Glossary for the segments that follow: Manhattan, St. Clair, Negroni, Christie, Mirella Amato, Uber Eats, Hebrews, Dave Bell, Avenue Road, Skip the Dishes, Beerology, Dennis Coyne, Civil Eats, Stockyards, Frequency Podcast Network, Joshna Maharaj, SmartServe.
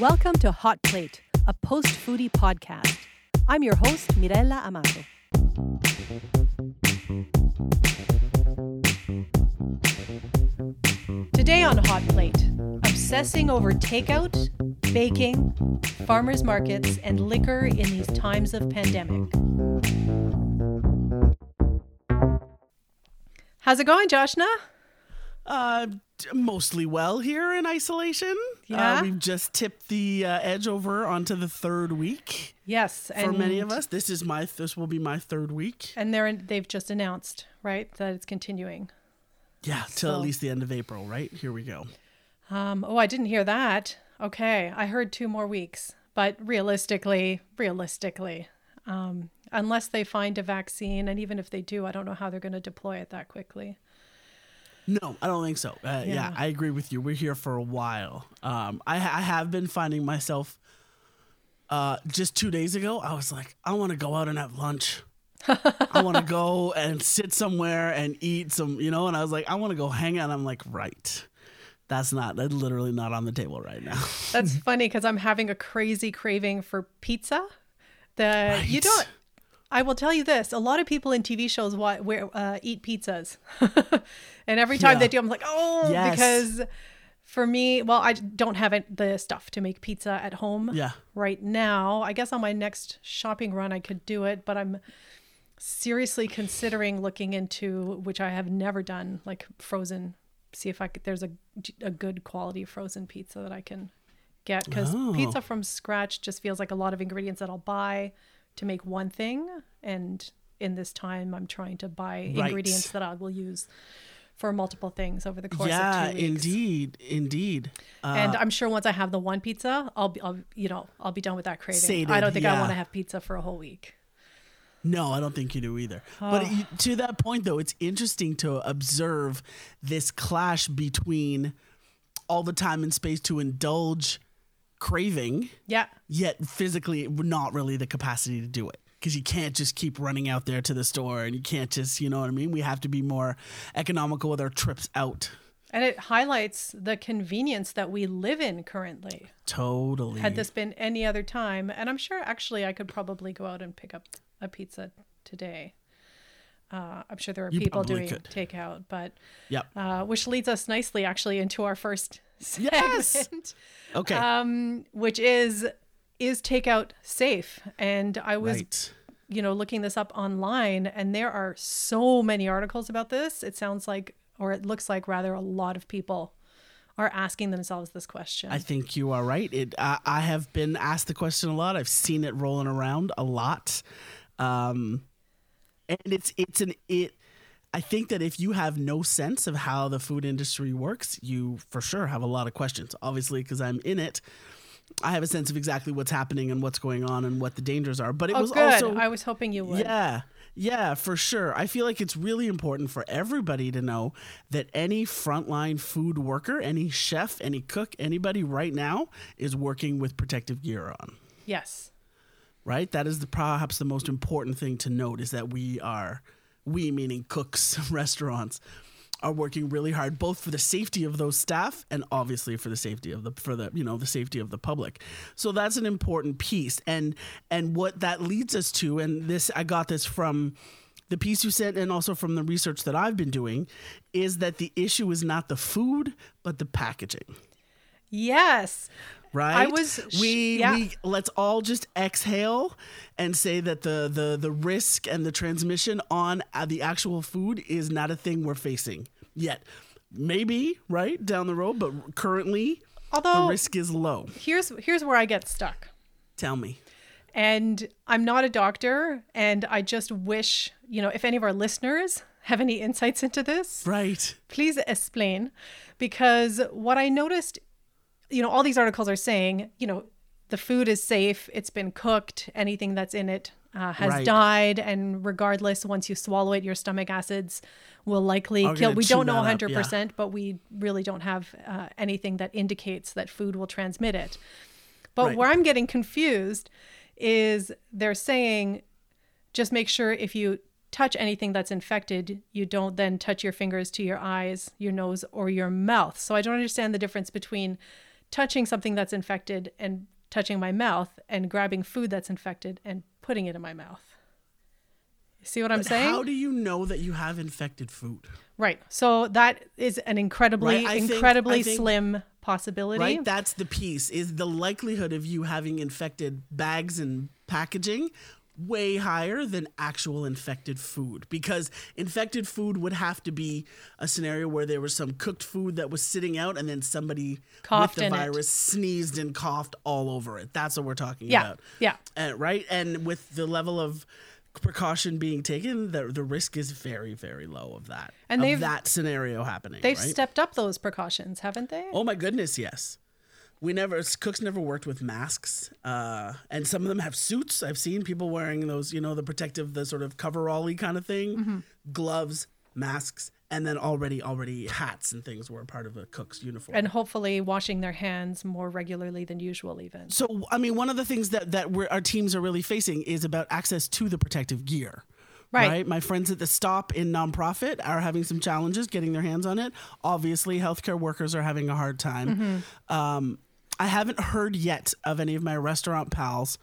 Welcome to Hot Plate, a post-foodie podcast. I'm your host, Mirella Amato. Today on Hot Plate, obsessing over takeout, baking, farmers markets, and liquor in these times of pandemic. How's it going, Joshna? Mostly well here in isolation. Yeah. We've just tipped the edge over onto the third week. Yes. For many of us, this will be my third week. And they've just announced, right, that it's continuing. Yeah, till at least the end of April, right? Here we go. I didn't hear that. Okay, I heard 2 more weeks. But realistically, unless they find a vaccine, and even if they do, I don't know how they're going to deploy it that quickly. No, I don't think so. Yeah, I agree with you. We're here for a while. I have been finding myself just 2 days ago, I was like, I want to go out and have lunch. I want to go and sit somewhere and eat some, and I was like, I want to go hang out. I'm like, right. That's literally not on the table right now. That's funny because I'm having a crazy craving for pizza. I will tell you this. A lot of people in TV shows eat pizzas. And every time they do, I'm like, because for me, I don't have the stuff to make pizza at home right now. I guess on my next shopping run, I could do it. But I'm seriously considering looking into, which I have never done, like frozen. See if there's a good quality frozen pizza that I can get. Because pizza from scratch just feels like a lot of ingredients that I'll buy to make one thing, and in this time I'm trying to buy ingredients that I will use for multiple things over the course of 2 weeks. Indeed. And I'm sure once I have the one pizza, I'll be done with that craving. Sated, I don't think I want to have pizza for a whole week. No, I don't think you do either. Oh. But to that point though, it's interesting to observe this clash between all the time and space to indulge craving, yet physically not really the capacity to do it, because you can't just keep running out there to the store, and you can't just, we have to be more economical with our trips out. And it highlights the convenience that we live in currently. Totally. Had this been any other time, and I'm sure actually I could probably go out and pick up a pizza today. I'm sure there are people doing takeout, but which leads us nicely actually into our first segment. Yes. Okay. Which is takeout safe? And I was, looking this up online, and there are so many articles about this. It sounds like, or it looks like rather, a lot of people are asking themselves this question. I think you are right. I have been asked the question a lot. I've seen it rolling around a lot. And I think that if you have no sense of how the food industry works, you for sure have a lot of questions. Obviously, because I'm in it, I have a sense of exactly what's happening and what's going on and what the dangers are. But it was good. Also, I was hoping you would. Yeah, for sure. I feel like it's really important for everybody to know that any frontline food worker, any chef, any cook, anybody right now is working with protective gear on. Yes. Right? That is perhaps the most important thing to note, is that we meaning cooks, restaurants, are working really hard, both for the safety of those staff and obviously for the safety of the safety of the public. So that's an important piece. And what that leads us to, and this, I got this from the piece you sent and also from the research that I've been doing, is that the issue is not the food, but the packaging. Yes. Right. Let's all just exhale and say that the risk and the transmission on the actual food is not a thing we're facing yet. Maybe right down the road, but currently, although the risk is low. Here's where I get stuck. Tell me. And I'm not a doctor, and I just wish, if any of our listeners have any insights into this, right? Please explain, because what I noticed, all these articles are saying, the food is safe. It's been cooked. Anything that's in it has died. And regardless, once you swallow it, your stomach acids will likely kill. We don't know 100%, but we really don't have anything that indicates that food will transmit it. But where I'm getting confused is they're saying, just make sure if you touch anything that's infected, you don't then touch your fingers to your eyes, your nose, or your mouth. So I don't understand the difference between touching something that's infected and touching my mouth and grabbing food that's infected and putting it in my mouth. See what I'm saying? How do you know that you have infected food? Right. So that is an incredibly, I think slim possibility. Right. That's the piece, is the likelihood of you having infected bags and packaging way higher than actual infected food, because infected food would have to be a scenario where there was some cooked food that was sitting out and then somebody coughed with the virus, sneezed and coughed all over it. That's what we're talking about. Yeah. Right. And with the level of precaution being taken, the risk is very, very low of that, and of that scenario happening. They've stepped up those precautions, haven't they? Oh my goodness, yes. Cooks never worked with masks, and some of them have suits. I've seen people wearing those, the protective, the sort of coverall-y kind of thing, mm-hmm. gloves, masks, and then already hats and things were part of a cook's uniform. And hopefully washing their hands more regularly than usual even. So, I mean, one of the things that our teams are really facing is about access to the protective gear. Right. My friends at the Stop in nonprofit are having some challenges getting their hands on it. Obviously, healthcare workers are having a hard time. Mm-hmm. I haven't heard yet of any of my restaurant pals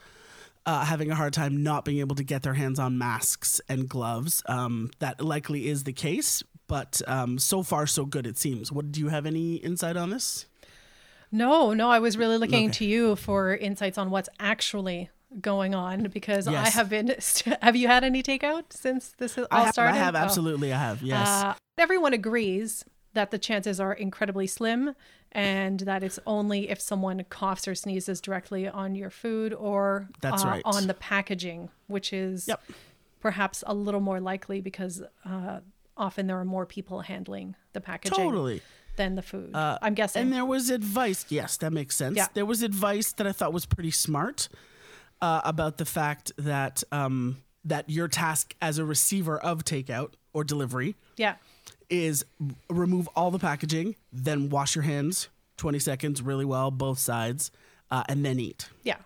having a hard time not being able to get their hands on masks and gloves. That likely is the case. But so far, so good, it seems. Do you have any insight on this? No, I was really looking to you for insights on what's actually going on, because I have been. Have you had any takeout since this all started? I have, absolutely. I have, yes. Everyone agrees that the chances are incredibly slim, and that it's only if someone coughs or sneezes directly on your food or on the packaging, which is perhaps a little more likely because often there are more people handling the packaging than the food, I'm guessing. And there was advice. Yes, that makes sense. Yeah. There was advice that I thought was pretty smart about the fact that that your task as a receiver of takeout or delivery is remove all the packaging, then wash your hands 20 seconds really well, both sides, and then eat. Yeah.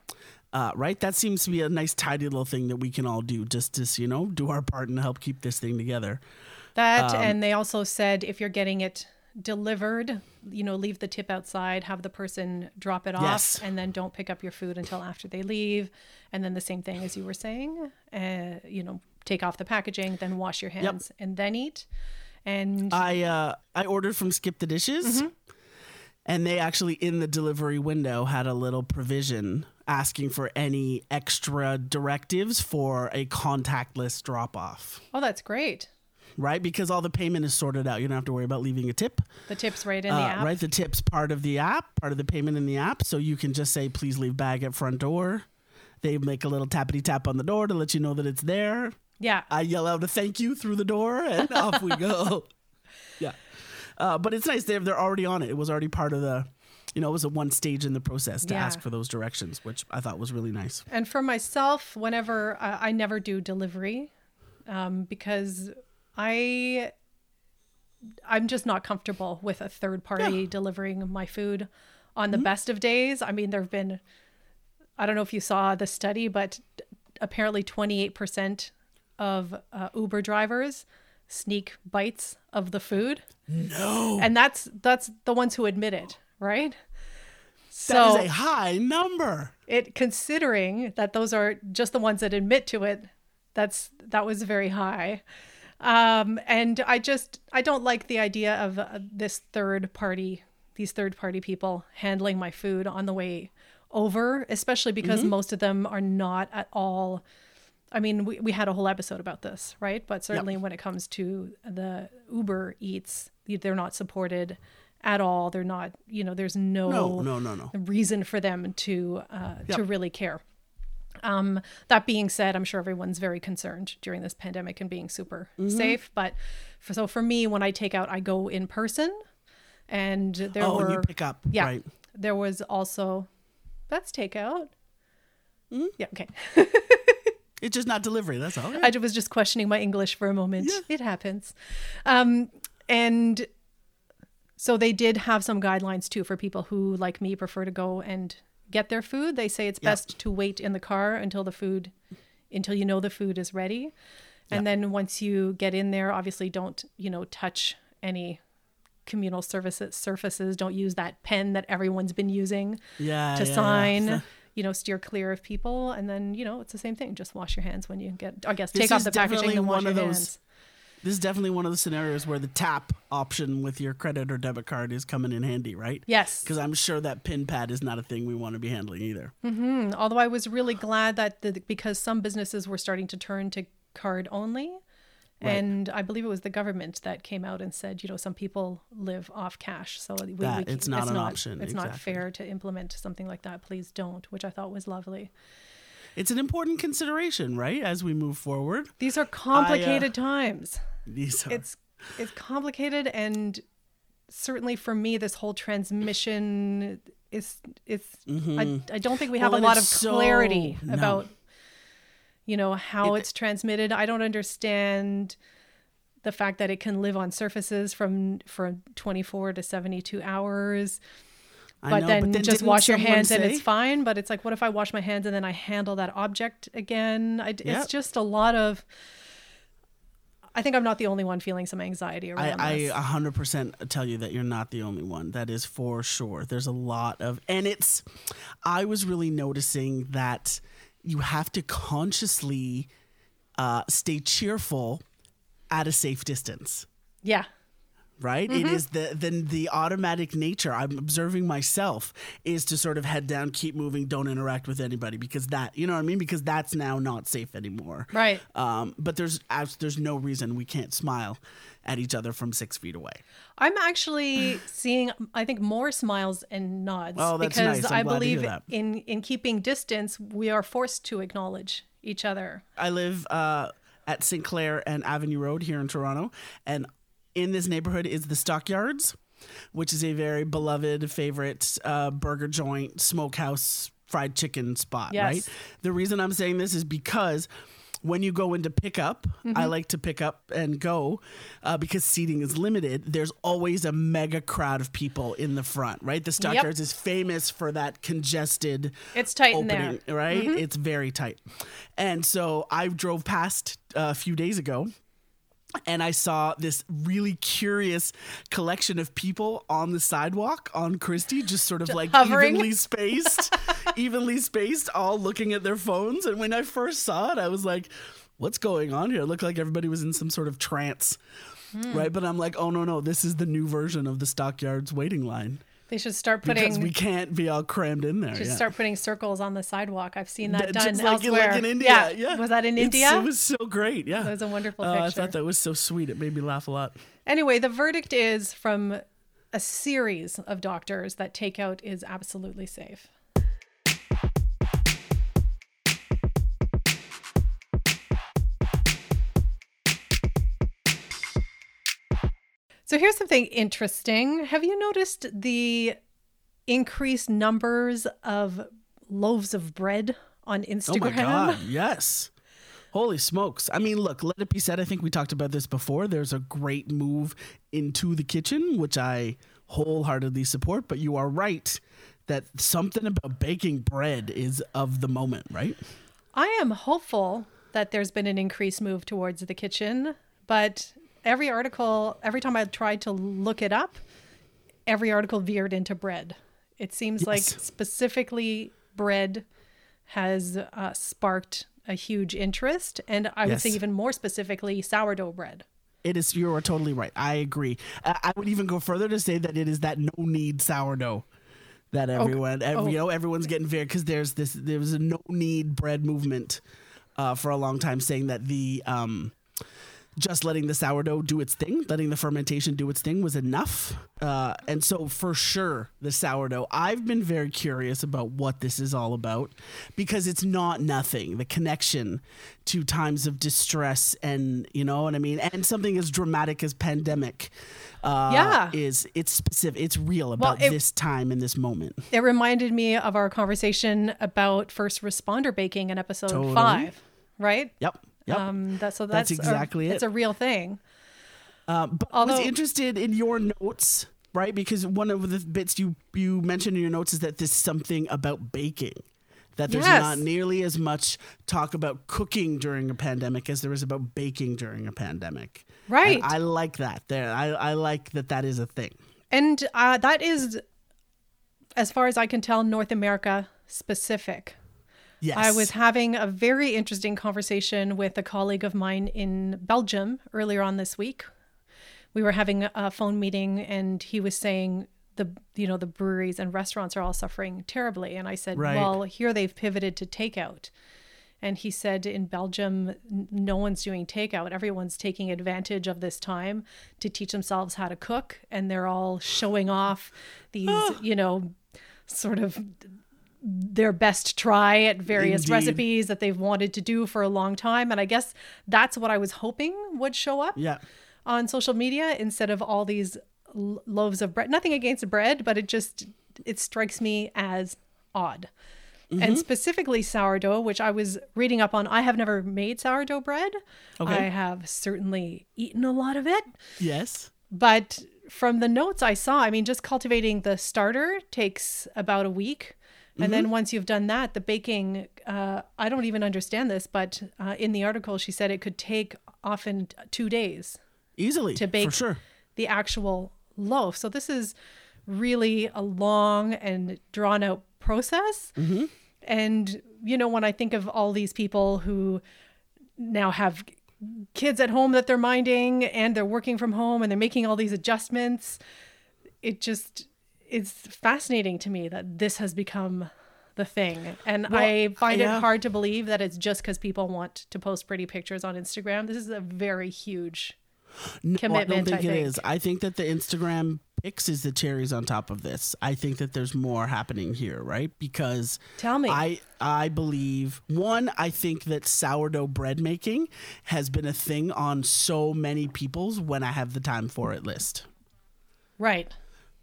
Right? That seems to be a nice, tidy little thing that we can all do just to, do our part and help keep this thing together. That, and they also said if you're getting it delivered, leave the tip outside, have the person drop it off, and then don't pick up your food until after they leave. And then the same thing as you were saying, take off the packaging, then wash your hands and then eat. And I ordered from Skip the Dishes, mm-hmm. and they actually in the delivery window had a little provision asking for any extra directives for a contactless drop off. Oh, that's great. Right, because all the payment is sorted out. You don't have to worry about leaving a tip. The tip's right in the app. Right, the tip's part of the app, part of the payment in the app. So you can just say, please leave bag at front door. They make a little tappity tap on the door to let you know that it's there. Yeah. I yell out a thank you through the door and off we go. Yeah. But it's nice. They're already on it. It was already part of the, it was a one stage in the process to ask for those directions, which I thought was really nice. And for myself, whenever I never do delivery because I'm just not comfortable with a third party delivering my food on the mm-hmm. best of days. I mean, there have been, I don't know if you saw the study, but apparently 28% of Uber drivers sneak bites of the food. No. And that's the ones who admit it, right? So that is a high number. Considering that those are just the ones that admit to it, that was very high. And I don't like the idea of these third party people handling my food on the way over, especially because mm-hmm. most of them are not at all. I mean, we had a whole episode about this, right? But certainly when it comes to the Uber Eats, they're not supported at all. They're not, there's no reason for them to really care. That being said, I'm sure everyone's very concerned during this pandemic and being super mm-hmm. safe. But for me, when I take out, I go in person, and there and you pick up. Yeah, right. There was also that's takeout. Mm-hmm. Yeah, okay. It's just not delivery. That's all. Right. I was just questioning my English for a moment. Yeah. It happens, and so they did have some guidelines too for people who, like me, prefer to go and get their food. They say it's best to wait in the car until the food is ready. And then once you get in there, obviously don't touch any communal surfaces. Don't use that pen that everyone's been using to sign. Yeah. You know, steer clear of people. And then, you know, it's the same thing. Just wash your hands when you get, I guess, take off the packaging and wash your hands. This is definitely one of the scenarios where the tap option with your credit or debit card is coming in handy, right? Yes. Because I'm sure that pin pad is not a thing we want to be handling either. Mm-hmm. Although I was really glad that because some businesses were starting to turn to card only. Right. And I believe it was the government that came out and said, you know, some people live off cash. So it's not an option. It's not fair to implement something like that. Please don't, which I thought was lovely. It's an important consideration, right? As we move forward. These are complicated times. It's complicated, and certainly for me, this whole transmission is mm-hmm. I don't think we have a lot of clarity about how it's transmitted. I don't understand the fact that it can live on surfaces from 24 to 72 hours. But then just wash your hands and it's fine. But it's like, what if I wash my hands and then I handle that object again? It's just a lot of... I think I'm not the only one feeling some anxiety around this. I 100% tell you that you're not the only one. That is for sure. There's a lot of... And it's... I was really noticing that you have to consciously stay cheerful at a safe distance. Yeah. Right? Mm-hmm. It is the automatic nature I'm observing myself is to sort of head down, keep moving, don't interact with anybody because that, you know what I mean? Because that's now not safe anymore. Right. But there's no reason we can't smile at each other from 6 feet away. I'm actually seeing, I think, more smiles and nods because nice. I believe in keeping distance, we are forced to acknowledge each other. I live at St. Clair and Avenue Road here in Toronto, and in this neighborhood is the Stockyards, which is a very beloved favorite burger joint, smokehouse, fried chicken spot, yes. Right? The reason I'm saying this is because when you go into pickup, mm-hmm. I like to pick up and go because seating is limited. There's always a mega crowd of people in the front, right? The Stockyards is famous for that congested It's tight opening, in there. Right? Mm-hmm. It's very tight. And so I drove past a few days ago, and I saw this really curious collection of people on the sidewalk on Christie, just sort of like hovering. evenly spaced, all looking at their phones. And when I first saw it, I was like, what's going on here? It looked like everybody was in some sort of trance, right? But I'm like, oh, no, this is the new version of the Stockyards waiting line. They should start putting... Because we can't be all crammed in there. Should start putting circles on the sidewalk. I've seen that done just elsewhere. Like in India. Yeah. Was that in India? It was so great, yeah. That was a wonderful picture. I thought that was so sweet. It made me laugh a lot. Anyway, the verdict is from a series of doctors that takeout is absolutely safe. So here's something interesting. Have you noticed the increased numbers of loaves of bread on Instagram? Oh my God, yes. Holy smokes. I mean, look, let it be said, I think we talked about this before. There's a great move into the kitchen, which I wholeheartedly support, but you are right that something about baking bread is of the moment, right? I am hopeful that there's been an increased move towards the kitchen, but... Every time I tried to look it up, every article veered into bread. It seems like specifically bread has sparked a huge interest. And I would say even more specifically, sourdough bread. It is. You are totally right. I agree. I would even go further to say that it is that no need sourdough that everyone's getting veered because there was a no need bread movement for a long time saying that the... just letting the sourdough do its thing, letting the fermentation do its thing was enough. And so for sure, the sourdough, I've been very curious about what this is all about because it's not nothing. The connection to times of distress and, you know what I mean? And something as dramatic as pandemic it's specific. It's real about this time and this moment. It reminded me of our conversation about first responder baking in episode 5, right? Yep. That's exactly it. It's a real thing. But I was interested in your notes, right? Because one of the bits you mentioned in your notes is that there's something about baking, that there's not nearly as much talk about cooking during a pandemic as there is about baking during a pandemic. Right. And I like that. There, I like that that is a thing. And that is, as far as I can tell, North America specific. Yes. I was having a very interesting conversation with a colleague of mine in Belgium earlier on this week. We were having a phone meeting and he was saying the breweries and restaurants are all suffering terribly. And I said, right. Well, here they've pivoted to takeout. And he said in Belgium, no one's doing takeout. Everyone's taking advantage of this time to teach themselves how to cook. And they're all showing off these, sort of their best try at various Indeed. Recipes that they've wanted to do for a long time. And I guess that's what I was hoping would show up on social media instead of all these loaves of bread. Nothing against bread, but it strikes me as odd. Mm-hmm. And specifically sourdough, which I was reading up on. I have never made sourdough bread. Okay. I have certainly eaten a lot of it. Yes. But from the notes I saw, just cultivating the starter takes about a week. And mm-hmm. then once you've done that, the baking, I don't even understand this, but in the article, she said it could take often 2 days. Easily, to bake for sure. the actual loaf. So this is really a long and drawn out process. Mm-hmm. And, when I think of all these people who now have kids at home that they're minding and they're working from home and they're making all these adjustments, it's fascinating to me that this has become the thing. And I find it hard to believe that it's just because people want to post pretty pictures on Instagram. This is a very huge commitment. I think it is. I think that the Instagram X is the cherries on top of this. I think that there's more happening here, right? Because tell me. I believe, one, I think that sourdough bread making has been a thing on so many people's when I have the time for it list. Right.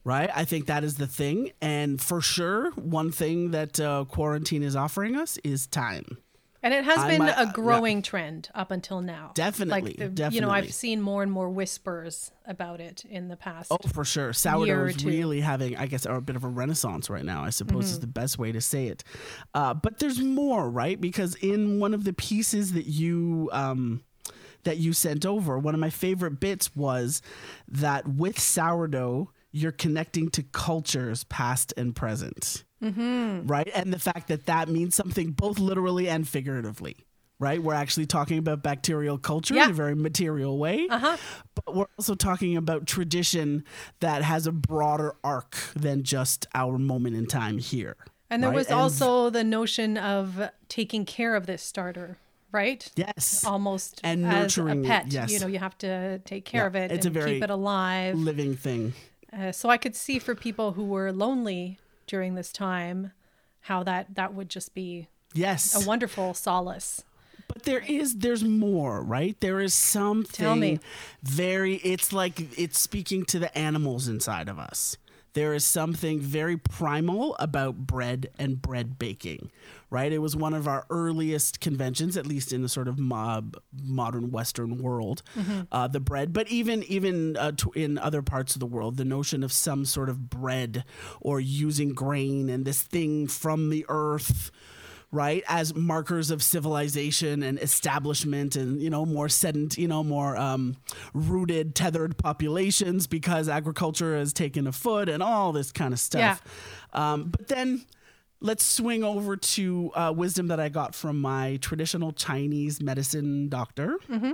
Right? I think that is the thing. And for sure, one thing that quarantine is offering us is time. And it has been a growing trend up until now. Definitely, definitely. I've seen more and more whispers about it in the past. Oh, for sure. Sourdough is really having, I guess, a bit of a renaissance right now, I suppose mm-hmm. is the best way to say it. But there's more, right? Because in one of the pieces that you sent over, one of my favorite bits was that with sourdough, you're connecting to cultures past and present. Mm-hmm. Right. And the fact that means something both literally and figuratively. Right. We're actually talking about bacterial culture in a very material way. Uh-huh. But we're also talking about tradition that has a broader arc than just our moment in time here. And there was also the notion of taking care of this starter. Right? Yes. Almost and nurturing as a pet. Yes. You have to take care of it. It's and a very keep it alive. Living thing. So I could see for people who were lonely during this time, how that would just be a wonderful solace. But there's more, right? There is something Tell me. It's speaking to the animals inside of us. There is something very primal about bread and bread baking, right? It was one of our earliest conventions, at least in the sort of modern Western world, mm-hmm. The bread. But even in other parts of the world, the notion of some sort of bread or using grain and this thing from the earth, right, as markers of civilization and establishment and, more rooted, tethered populations because agriculture has taken a foot and all this kind of stuff. Yeah. But then let's swing over to wisdom that I got from my traditional Chinese medicine doctor, mm-hmm.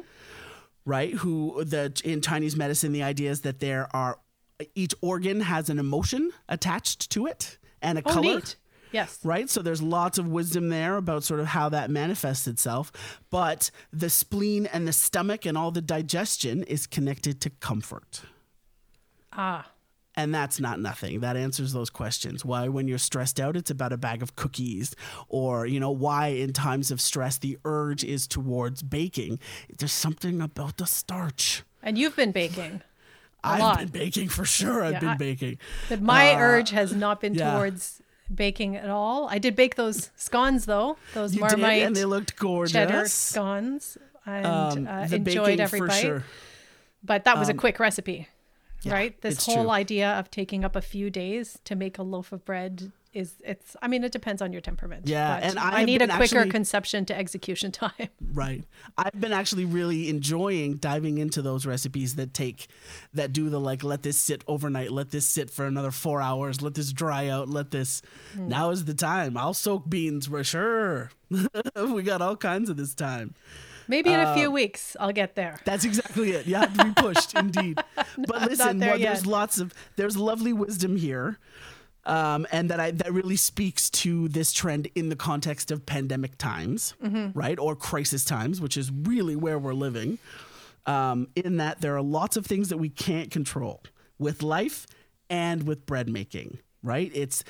right, in Chinese medicine, the idea is that each organ has an emotion attached to it and a color. Neat. Yes. Right? So there's lots of wisdom there about sort of how that manifests itself. But the spleen and the stomach and all the digestion is connected to comfort. Ah. And that's not nothing. That answers those questions. Why, when you're stressed out, it's about a bag of cookies, or, why in times of stress, the urge is towards baking. There's something about the starch. And you've been baking. I've been baking for sure. I've been baking. But my urge has not been towards baking at all. I did bake those scones though. Those Marmite and they looked gorgeous. Cheddar scones, and enjoyed every bite. Sure. But that was a quick recipe, right? This whole idea of taking up a few days to make a loaf of bread it's I mean, it depends on your temperament. Yeah. And I need a quicker conception to execution time. Right. I've been actually really enjoying diving into those recipes that do the like, let this sit overnight, let this sit for another 4 hours, let this dry out, now is the time. I'll soak beans for sure. We got all kinds of this time. Maybe in a few weeks I'll get there. That's exactly it. You have to be pushed, indeed. But listen, there's there's lovely wisdom here, and that really speaks to this trend in the context of pandemic times, right, or crisis times, which is really where we're living. In that there are lots of things that we can't control with life and with bread making. Right? It's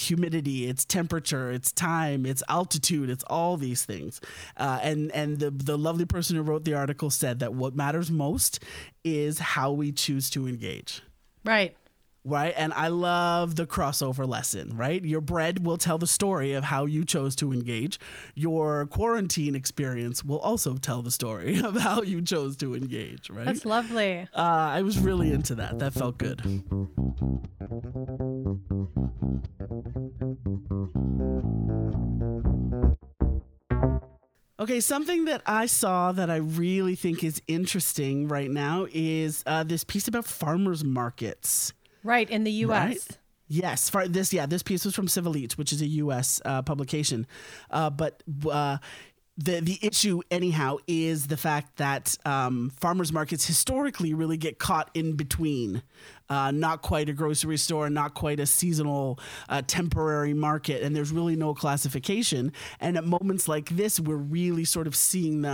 humidity, it's temperature, it's time, it's altitude, it's all these things. And the lovely person who wrote the article said that what matters most is how we choose to engage. Right. Right. And I love the crossover lesson, right? Your bread will tell the story of how you chose to engage. Your quarantine experience will also tell the story of how you chose to engage, right? That's lovely. I was really into that. That felt good. Okay, something that I saw that I really think is interesting right now is this piece about farmers markets. Right, in the U.S. Right? Yes, this piece was from Civil Eats, which is a U.S. publication. But the issue, anyhow, is the fact that farmers markets historically really get caught in between. Not quite a grocery store, not quite a seasonal temporary market, and there's really no classification. And at moments like this, we're really sort of seeing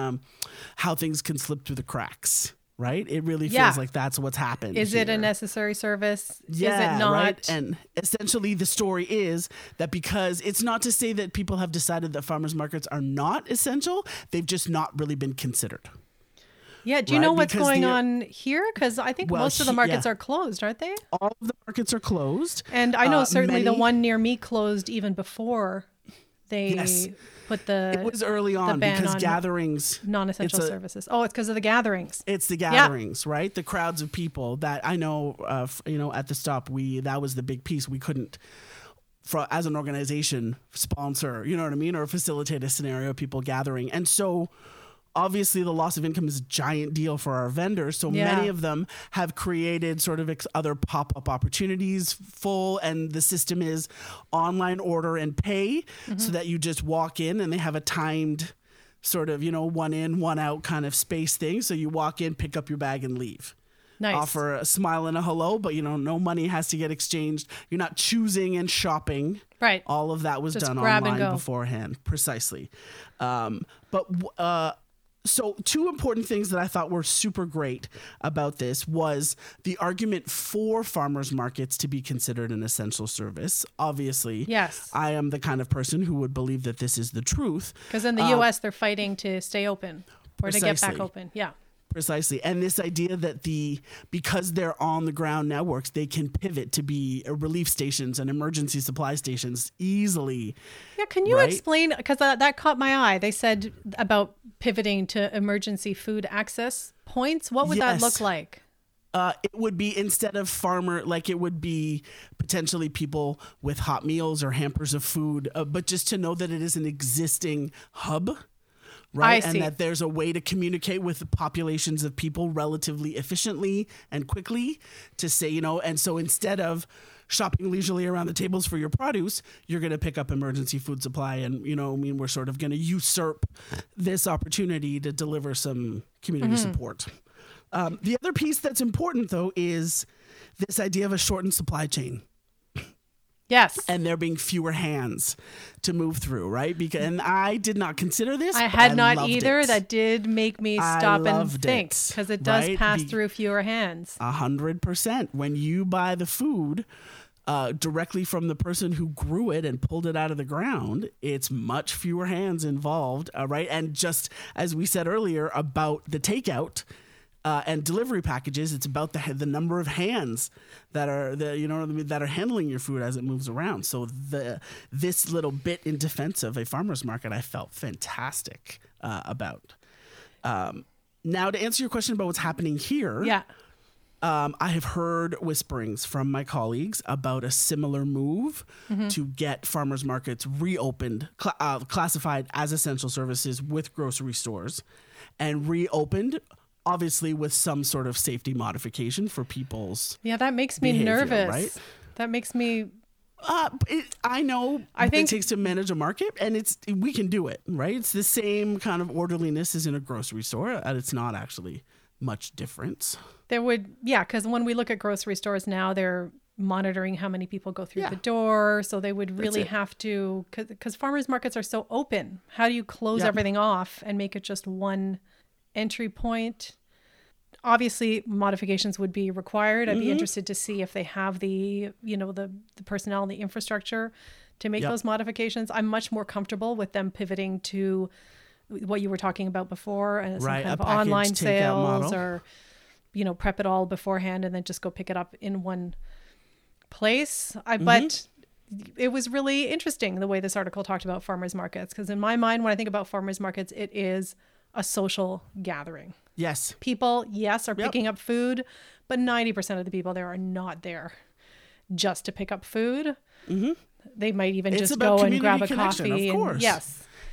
how things can slip through the cracks. Right? It really feels like that's what's happened. Is it a necessary service? Yeah, is it not? Right? And essentially the story is that because it's not to say that people have decided that farmers markets are not essential, they've just not really been considered. Yeah. Do you know what's going on here? Because I think most of the markets are closed, aren't they? All of the markets are closed. And I know certainly the one near me closed even before they... Yes. It was early on because gatherings, non-essential services. Oh, it's because of the gatherings. It's the gatherings, right? The crowds of people that I know, at the stop, that was the big piece. We couldn't, as an organization, sponsor, you know what I mean? Or facilitate a scenario of people gathering. And so obviously the loss of income is a giant deal for our vendors. So many of them have created sort of other pop-up opportunities and the system is online order and pay so that you just walk in and they have a timed sort of, one in, one out kind of space thing. So you walk in, pick up your bag and leave. Nice. Offer a smile and a hello, but no money has to get exchanged. You're not choosing and shopping. Right. All of that was just done online beforehand. Precisely. So two important things that I thought were super great about this was the argument for farmers markets to be considered an essential service. Obviously, yes, I am the kind of person who would believe that this is the truth. Because in the U.S., they're fighting to stay open or to get back open. Yeah. Precisely. And this idea that because they're on the ground networks, they can pivot to be relief stations and emergency supply stations easily. Yeah. Can you explain? Because that caught my eye. They said about pivoting to emergency food access points. What would that look like? It would be instead of it would be potentially people with hot meals or hampers of food, but just to know that it is an existing hub. Right. And that there's a way to communicate with the populations of people relatively efficiently and quickly to say, and so instead of shopping leisurely around the tables for your produce, you're going to pick up emergency food supply. And, we're sort of going to usurp this opportunity to deliver some community support. The other piece that's important, though, is this idea of a shortened supply chain. Yes. And there being fewer hands to move through, right? And I did not consider this. I had not either. That did make me stop and think because it does pass through fewer hands. 100%. When you buy the food directly from the person who grew it and pulled it out of the ground, it's much fewer hands involved, right? And just as we said earlier about the takeout and delivery packages, it's about the number of hands that are that are handling your food as it moves around. So this little bit in defense of a farmer's market, I felt fantastic about. Now to answer your question about what's happening here, I have heard whisperings from my colleagues about a similar move to get farmers markets reopened, classified as essential services with grocery stores, and reopened, obviously, with some sort of safety modification for people's that makes me nervous. Right? That makes me... I know I think it takes to manage a market, and we can do it, right? It's the same kind of orderliness as in a grocery store, and it's not actually much difference. There would, because when we look at grocery stores now, they're monitoring how many people go through the door, so they would really have to, because farmers markets are so open. How do you close everything off and make it just one entry point? Obviously, modifications would be required. I'd be interested to see if they have the personnel and the infrastructure to make those modifications. I'm much more comfortable with them pivoting to what you were talking about before, and some kind of online sales or, prep it all beforehand and then just go pick it up in one place. But it was really interesting the way this article talked about farmers markets, because in my mind, when I think about farmers markets, it is a social gathering. Yes. People, are picking up food, but 90% of the people there are not there just to pick up food. Mm-hmm. They might even just go and grab a coffee. Of course. And,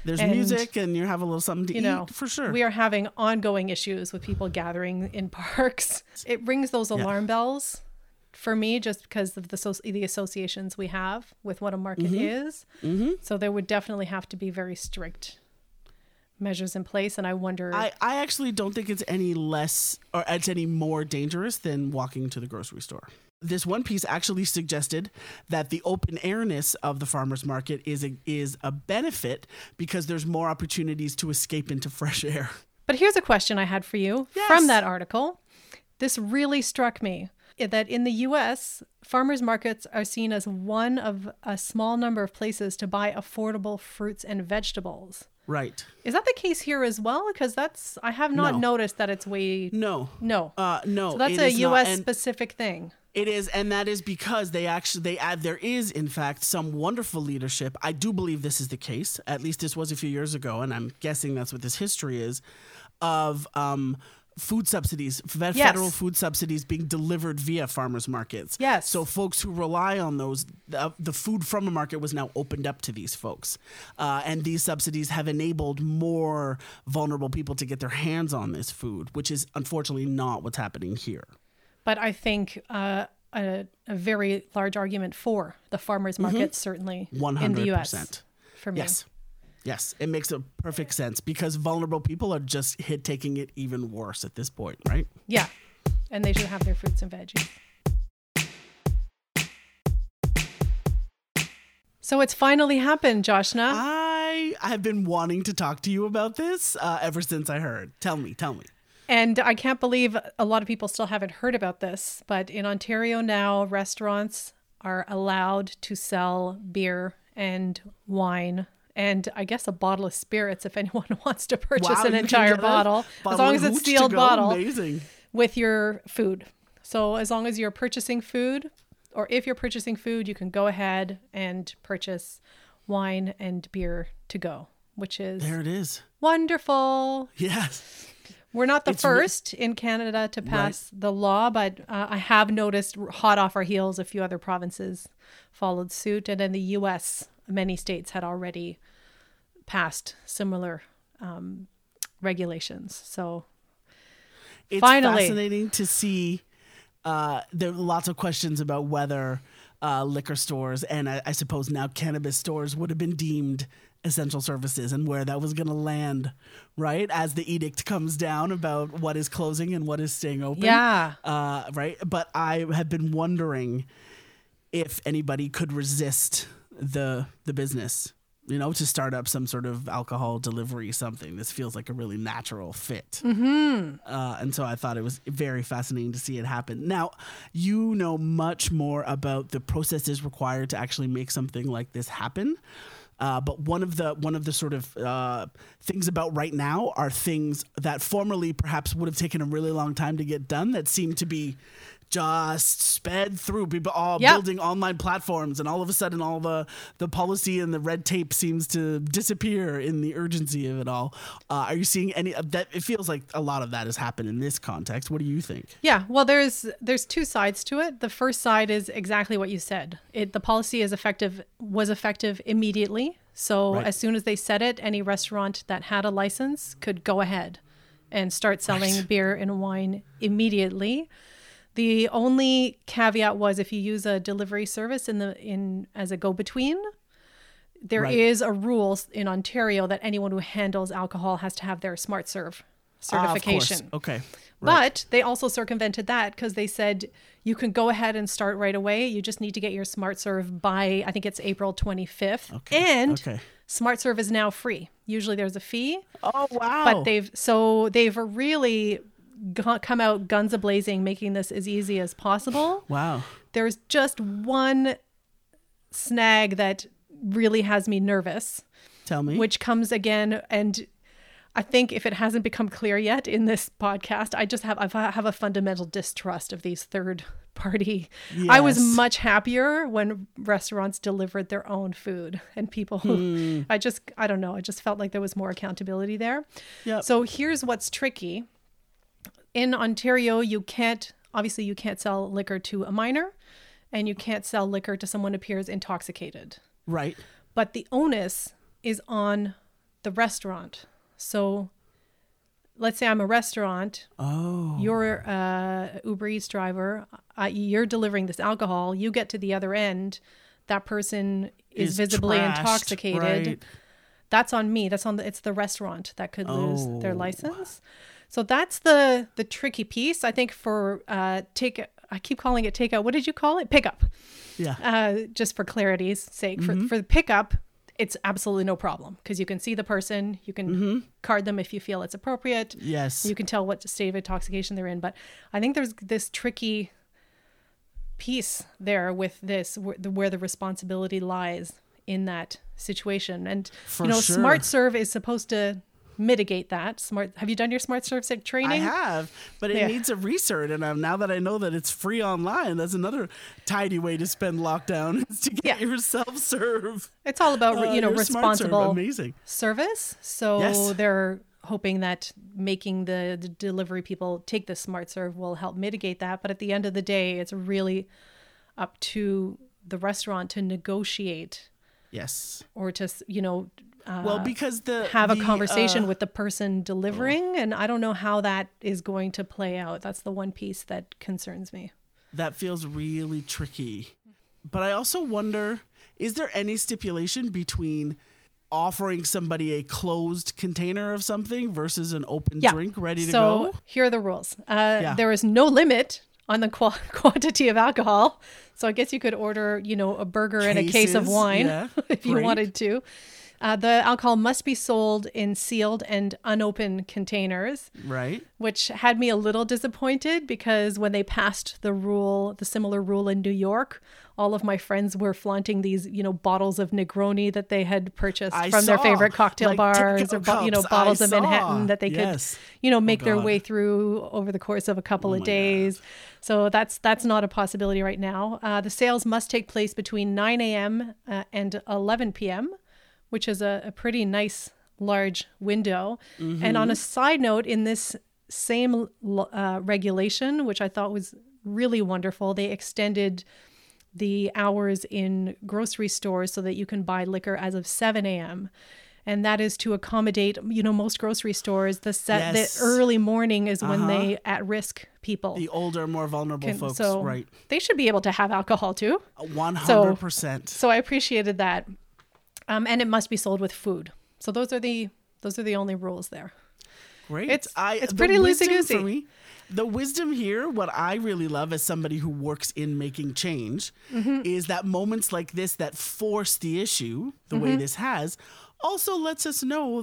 there's music and you have a little something to eat, for sure. We are having ongoing issues with people gathering in parks. It rings those alarm bells for me just because of the associations we have with what a market is. Mm-hmm. So there would definitely have to be very strict measures in place, and I wonder... I actually don't think it's any less or it's any more dangerous than walking to the grocery store. This one piece actually suggested that the open airness of the farmers market is a benefit because there's more opportunities to escape into fresh air. But here's a question I had for you from that article. This really struck me, that in the U.S., farmers markets are seen as one of a small number of places to buy affordable fruits and vegetables. Right. Is that the case here as well? Because I have not noticed that it's way... No. No. So that's a U.S. specific thing. It is. And that is because there is, in fact, some wonderful leadership. I do believe this is the case. At least this was a few years ago. And I'm guessing that's what this history is of... food subsidies, federal food subsidies being delivered via farmers markets. Yes. So folks who rely on those, the food from a market was now opened up to these folks. And these subsidies have enabled more vulnerable people to get their hands on this food, which is unfortunately not what's happening here. But I think a very large argument for the farmers market, certainly 100%. In the U.S. for me. Yes, it makes a perfect sense because vulnerable people are just taking it even worse at this point, right? Yeah, and they should have their fruits and veggies. So it's finally happened, Joshna. I have been wanting to talk to you about this ever since I heard. Tell me. And I can't believe a lot of people still haven't heard about this, but in Ontario now, restaurants are allowed to sell beer and wine and I guess a bottle of spirits if anyone wants to purchase an entire bottle, as long as it's sealed bottle, with your food. So as long as you're purchasing food, or if you're purchasing food, you can go ahead and purchase wine and beer to go, which is... There it is. Wonderful. Yes. We're not the first in Canada to pass the law, but I have noticed hot off our heels a few other provinces followed suit, and in the U.S., many states had already passed similar regulations. So it's finally fascinating to see. There are lots of questions about whether liquor stores and I suppose now cannabis stores would have been deemed essential services and where that was going to land, right? As the edict comes down about what is closing and what is staying open. Yeah. Right. But I have been wondering if anybody could resist the business, to start up some sort of alcohol delivery something. This feels like a really natural fit. Mm-hmm. And so I thought it was very fascinating to see it happen. Now, you know much more about the processes required to actually make something like this happen. But one of the sort of things about right now are things that formerly perhaps would have taken a really long time to get done that seem to be just sped through people all building online platforms, and all of a sudden all the policy and the red tape seems to disappear in the urgency of it all. Are you seeing any of that? It feels like a lot of that has happened in this context. What do you think? Yeah, well, there's two sides to it. The first side is exactly what you said. The policy was effective immediately. So as soon as they said it, any restaurant that had a license could go ahead and start selling beer and wine immediately. The only caveat was if you use a delivery service as a go-between, there is a rule in Ontario that anyone who handles alcohol has to have their SmartServe certification. Okay. But they also circumvented that because they said you can go ahead and start right away. You just need to get your SmartServe by, I think it's April 25th. And SmartServe is now free. Usually there's a fee. Oh, wow. But they've really come out guns a-blazing, making this as easy as possible. Wow. There's just one snag that really has me nervous. Tell me. Which comes again, and I think if it hasn't become clear yet in this podcast, I have a fundamental distrust of these third party. Yes. I was much happier when restaurants delivered their own food and people I don't know. I just felt like there was more accountability there. Yep. So here's what's tricky. In Ontario, you can't sell liquor to a minor, and you can't sell liquor to someone who appears intoxicated. Right. But the onus is on the restaurant. So let's say I'm a restaurant. Oh. You're an Uber Eats driver. You're delivering this alcohol. You get to the other end. That person is visibly trashed, intoxicated. Right. That's on me. It's the restaurant that could lose their license. So that's the tricky piece, I think, for I keep calling it takeout. What did you call it? Pickup. Yeah. Just for clarity's sake. Mm-hmm. For the pickup, it's absolutely no problem because you can see the person. You can card them if you feel it's appropriate. Yes. You can tell what state of intoxication they're in. But I think there's this tricky piece there with this where the responsibility lies in that situation. And, sure. SmartServe is supposed to mitigate that. Have you done your SmartServe training? I have, but it needs a recert, and now that I know that it's free online, that's another tidy way to spend lockdown, is to get yourself serve. It's all about responsible service. So they're hoping that making the delivery people take the SmartServe will help mitigate that. But at the end of the day, it's really up to the restaurant to negotiate. Yes. Or to because have a conversation with the person delivering, and I don't know how that is going to play out. That's the one piece that concerns me. That feels really tricky. But I also wonder, is there any stipulation between offering somebody a closed container of something versus an open drink ready to go? So here are the rules. There is no limit on the quantity of alcohol. So I guess you could order, a burger and a case of wine if you wanted to. The alcohol must be sold in sealed and unopened containers. Right. Which had me a little disappointed because when they passed the similar rule in New York, all of my friends were flaunting these, bottles of Negroni that they had purchased from their favorite cocktail bars, or bottles of Manhattan that they could, make their way through over the course of a couple of days. God. So that's not a possibility right now. The sales must take place between 9 a.m. And 11 p.m., which is a pretty nice large window. Mm-hmm. And on a side note, in this same regulation, which I thought was really wonderful, they extended the hours in grocery stores so that you can buy liquor as of 7 a.m. And that is to accommodate, most grocery stores, the early morning is when they at-risk people. The older, more vulnerable folks, right. They should be able to have alcohol too. 100%. So I appreciated that. And it must be sold with food. So those are the only rules there. Great. It's pretty loosey-goosey. For me, the wisdom here, what I really love as somebody who works in making change, is that moments like this that force the issue the way this has also lets us know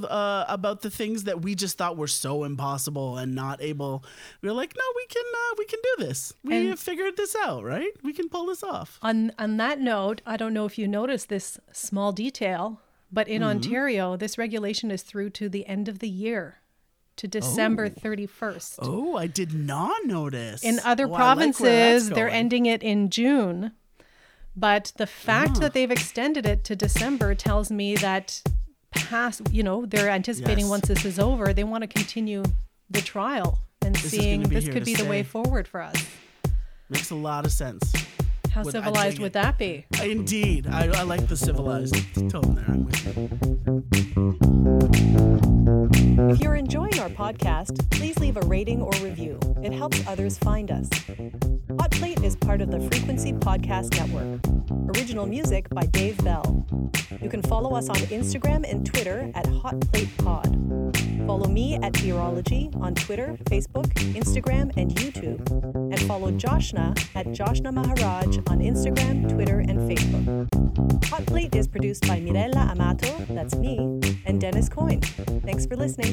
about the things that we just thought were so impossible and not able. We're like, no, we can do this. We have figured this out, right? We can pull this off. On that note, I don't know if you noticed this small detail, but in Ontario, this regulation is through to the end of the year. to December 31st. Oh, I did not notice. In other provinces, they're ending it in June. But the fact that they've extended it to December tells me that they're anticipating once this is over, they want to continue the trial and seeing this could be the way forward for us. Makes a lot of sense. How civilized would that be? Indeed. I like the civilized tone there. I'm with you. If you're enjoying our podcast, please leave a rating or review. It helps others find us. Hot Plate is part of the Frequency Podcast Network. Original music by Dave Bell. You can follow us on Instagram and Twitter at Hot Plate Pod. Follow me at Beerology on Twitter, Facebook, Instagram, and YouTube. And follow Joshna at Joshna Maharaj on Instagram, Twitter, and Facebook. Hot Plate is produced by Mirella Amato, that's me, and Dennis Coyne. Thanks for listening.